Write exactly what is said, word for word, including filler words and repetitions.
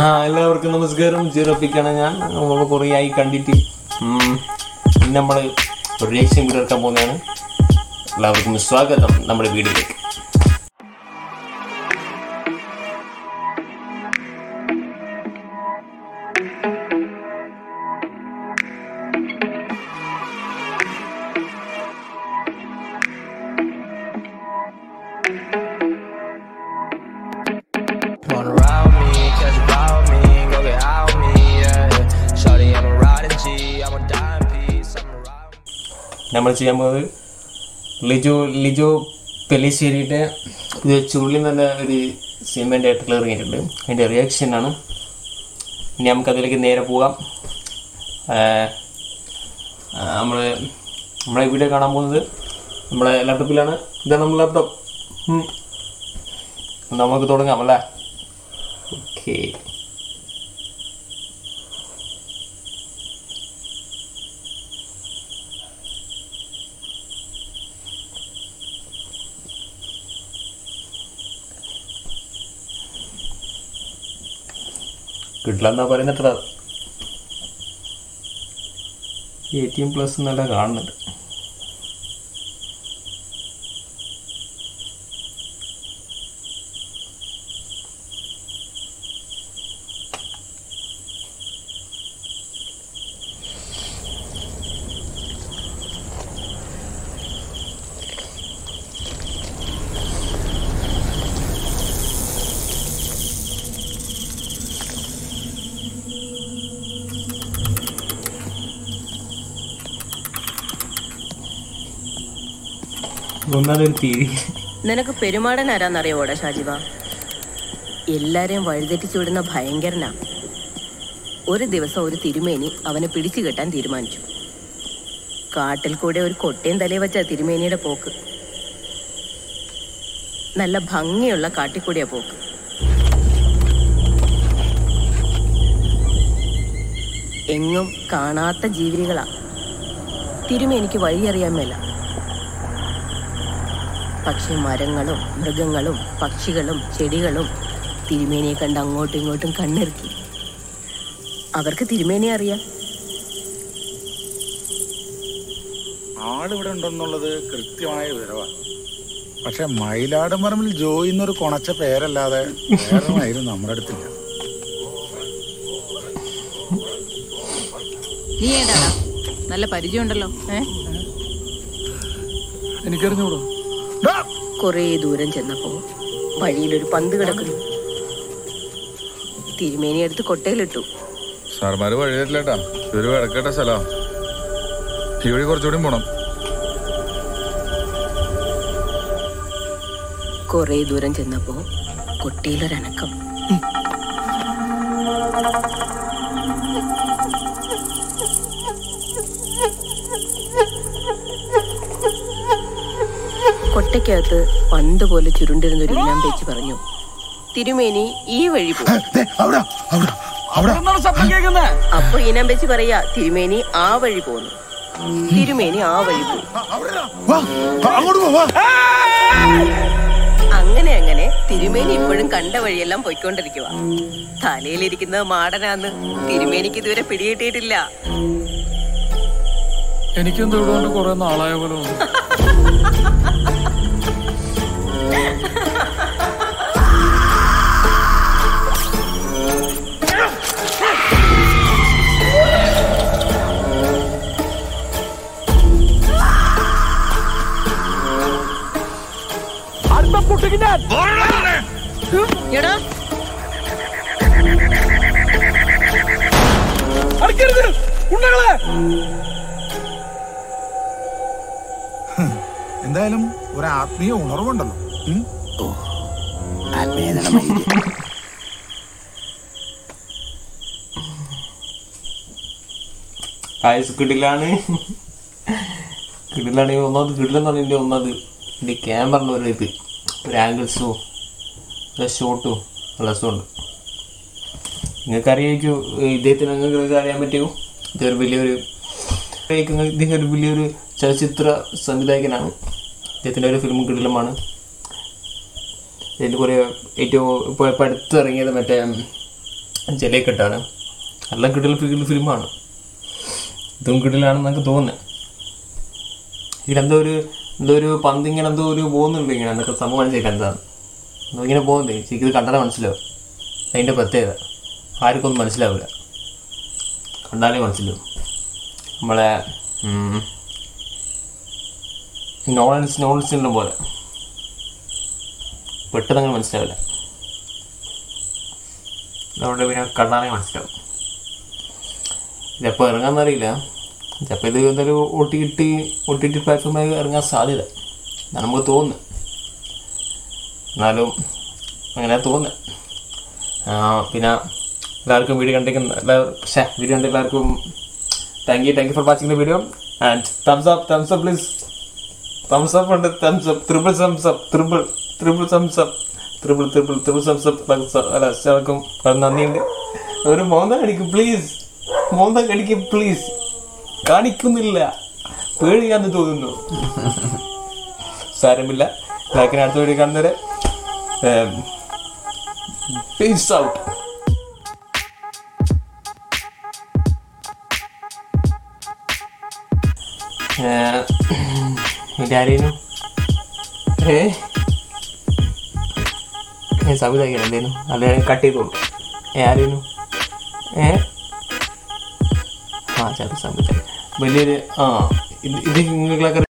ആ എല്ലാവർക്കും നമസ്കാരം. ജിറോപ്പിക്കാണ് ഞാൻ. നമ്മൾ കുറേ ആയി കണ്ടിട്ട് നമ്മൾ ഒരു റിയാക്ഷൻ വീഡിയോ എടുക്കാൻ പോകുന്നതാണ്. എല്ലാവർക്കും സ്വാഗതം നമ്മുടെ വീഡിയോയിലേക്ക്. നമ്മൾ ചെയ്യാൻ പോകുന്നത് ലിജോ ലിജോ പെല്ലിശ്ശേരിയുടെ ഇത് ചുരുളി നല്ല ഒരു സിനിമേൻ്റെ ട്രെയിലർ ഇറങ്ങിയിട്ടുണ്ട്. അതിൻ്റെ റിയാക്ഷനാണ്. ഇനി നമുക്കതിലേക്ക് നേരെ പോകാം. നമ്മൾ നമ്മളെ വീഡിയോ കാണാൻ പോകുന്നത് നമ്മളെ ലാപ്ടോപ്പിലാണ്. ഇതാണ് നമ്മൾ ലാപ്ടോപ്പ്. നമുക്ക് തുടങ്ങാം അല്ലേ? ഓക്കെ. കിട്ടില്ലെന്നാ പറയുന്നിട്ടാ. എയ്റ്റീൻ പ്ലസ് എന്നല്ല കാണുന്നുണ്ട്. നിനക്ക് പെരുമാടൻ ആരാന്നറിയോടാ ഷാജിബ? എല്ലാരെയും വഴിതെറ്റിച്ചു വിടുന്ന ഭയങ്കരനാ. ഒരു ദിവസം ഒരു തിരുമേനി അവനെ പിടിച്ചു കെട്ടാൻ തീരുമാനിച്ചു. കാട്ടിൽ കൂടെ ഒരു കൊട്ടയും തലയെ വെച്ചാ തിരുമേനിയുടെ പോക്ക്. നല്ല ഭംഗിയുള്ള കാട്ടിൽ കൂടിയാ പോക്ക്. എങ്ങും കാണാത്ത ജീവികളാ. തിരുമേനിക്ക് വഴിയറിയാൻ മേല. പക്ഷേ മരങ്ങളും മൃഗങ്ങളും പക്ഷികളും ചെടികളും തിരുമേനിയെ കണ്ട് അങ്ങോട്ടും ഇങ്ങോട്ടും കണ്ണിറുക്കി. അവർക്ക് തിരുമേനിയെ അറിയാം. ആളിവിടെ ഉണ്ടെന്നുള്ളത് കൃത്യമായ വിവരമാണ്. പക്ഷെ മയിലാടുംപറമ്പിൽ ജോയി എന്നൊരു കൊണച്ച പേരല്ലാതെ പേരമായിരുന്നു നമ്മുടെ അടുത്തില്ല. നീ ഏതാ? നല്ല പരിചയമുണ്ടല്ലോ. എനിക്കറിഞ്ഞൂടോ? കൊറേ ദൂരം ചെന്നപ്പോ വഴിയിലൊരു പന്ത് കിടക്കുന്നു. തിരുമേനി എടുത്ത് കൊട്ടയിലിട്ടു. സാർമാര് വഴിയിലിട്ടാ ഒരു വിടക്കേട്ട സ്ഥല വഴി കുറച്ചുകൂടി പോണം. കൊറേ ദൂരം ചെന്നപ്പോ കൊട്ടയിലൊരനക്കം. കൊട്ടയ്ക്കകത്ത് പണ്ട് പോലെ ചുരുണ്ടിരുന്നൊരു ഇനം വെച്ച് പറഞ്ഞു, തിരുമേനി ഈ വഴി പോകുന്നു. അപ്പൊ ഇനം വെച്ച് പറയാ, തിരുമേനി ആ വഴി പോന്നു. തിരുമേനി ആ വഴി പോയി. അങ്ങനെ അങ്ങനെ തിരുമേനി ഇപ്പോഴും കണ്ട വഴിയെല്ലാം പോയിക്കൊണ്ടിരിക്കുക. തലയിലിരിക്കുന്നത് മാടനാന്ന് തിരുമേനിക്ക് ഇതുവരെ പിടികിട്ടിയിട്ടില്ല. എനിക്കെന്ത് കുറെ നാളായ പോലെ എന്തായാലും ഒരു ആത്മീയ ഉണർവുണ്ടല്ലോ. കിടിലാണ് കിടിലാണ് ഒന്നാമത് കിടിലെന്നാണ് എൻ്റെ ഒന്നാമത് എൻ്റെ ക്യാമറയുടെ ഒരു ഇത് ഒരു ആംഗിൾസും ഷോട്ടും പ്ലസുമുണ്ട്. നിങ്ങൾക്കറിയായിരിക്കും ഇദ്ദേഹത്തിന്. നിങ്ങൾക്ക് അറിയാൻ പറ്റുമോ? ഇതൊരു വലിയൊരു ഇദ്ദേഹം ഒരു വലിയൊരു ചലച്ചിത്ര സംവിധായകനാണ്. ഇദ്ദേഹത്തിൻ്റെ ഒരു ഫിലിം കിടിലമാണ്. ഇതിൽ കുറേ ഏറ്റവും ഇപ്പോൾ ഇപ്പോൾ അടുത്തിറങ്ങിയത് മറ്റേ ചിലയൊക്കെ ഇട്ടാണ്. എല്ലാം കിടിൽ കിടിൽ ഫിലിമാണ്, ഇതും കിടിലാണെന്നൊക്കെ തോന്നുന്നത്. ഇതിലെന്തോ ഒരു എന്തോ ഒരു പന്തിങ്ങനെ എന്തോ ഒരു പോകുന്നുണ്ട്, ഇങ്ങനെ എന്തൊക്കെ സംഭവം മനസ്സിലാക്കാൻ എന്താണ് എന്തോ ഇങ്ങനെ പോകുന്നത്. ശരിക്കും ഇത് കണ്ടാലേ മനസ്സിലാവും അതിൻ്റെ പ്രത്യേകത. ആർക്കൊന്നും മനസ്സിലാവില്ല, കണ്ടാലേ മനസ്സിലാവും. നമ്മളെ നോവൽസ് നോവൽസിൻ്റെ പോലെ പെട്ടെന്നങ്ങനെ മനസ്സിലാവില്ല, അതുകൊണ്ട് പിന്നെ കണ്ടാലേ മനസ്സിലാവും. ഇതെപ്പോൾ ഇറങ്ങാമെന്നറിയില്ല, ചിലപ്പോൾ ഇത് എന്തൊരു O T T O T T പ്ലാറ്റ്ഫോമിൽ ഇറങ്ങാൻ സാധ്യത എന്നാണ് നമുക്ക് തോന്നുന്നത്. എന്നാലും അങ്ങനെ തോന്നുന്നത്. പിന്നെ എല്ലാവർക്കും വീഡിയോ കണ്ടിരിക്കുന്ന എല്ലാവരും പക്ഷേ വീഡിയോ കണ്ടിട്ട് എല്ലാവർക്കും thank you thank you for watching the video and thumbs up thumbs up please. Thumbs up ഉണ്ട്, thumbs up triple thumbs up triple triple thumbs up triple triple triple thumbs up. നന്ദിയുണ്ട്. ഒരു മോന്ത കടിക്കും please, മോന്ത കടിക്കും please. കാണിക്കുന്നില്ല, പേടിയാന്ന് തോന്നുന്നു. സാരമില്ല, ബാക്കിന് അടുത്ത വീഡിയോ കാണുന്നവരെ പീസ് ഔട്ട്. ആരേനു ഏ സവിതായിക്കണം എന്തേനു അത് കട്ട് ചെയ്തോളൂ. ഏ ആരേനു ഏ ആ ചാത്ത സവിത വലിയൊരു ആ ഇത് ഇത് നിങ്ങളൊക്കെ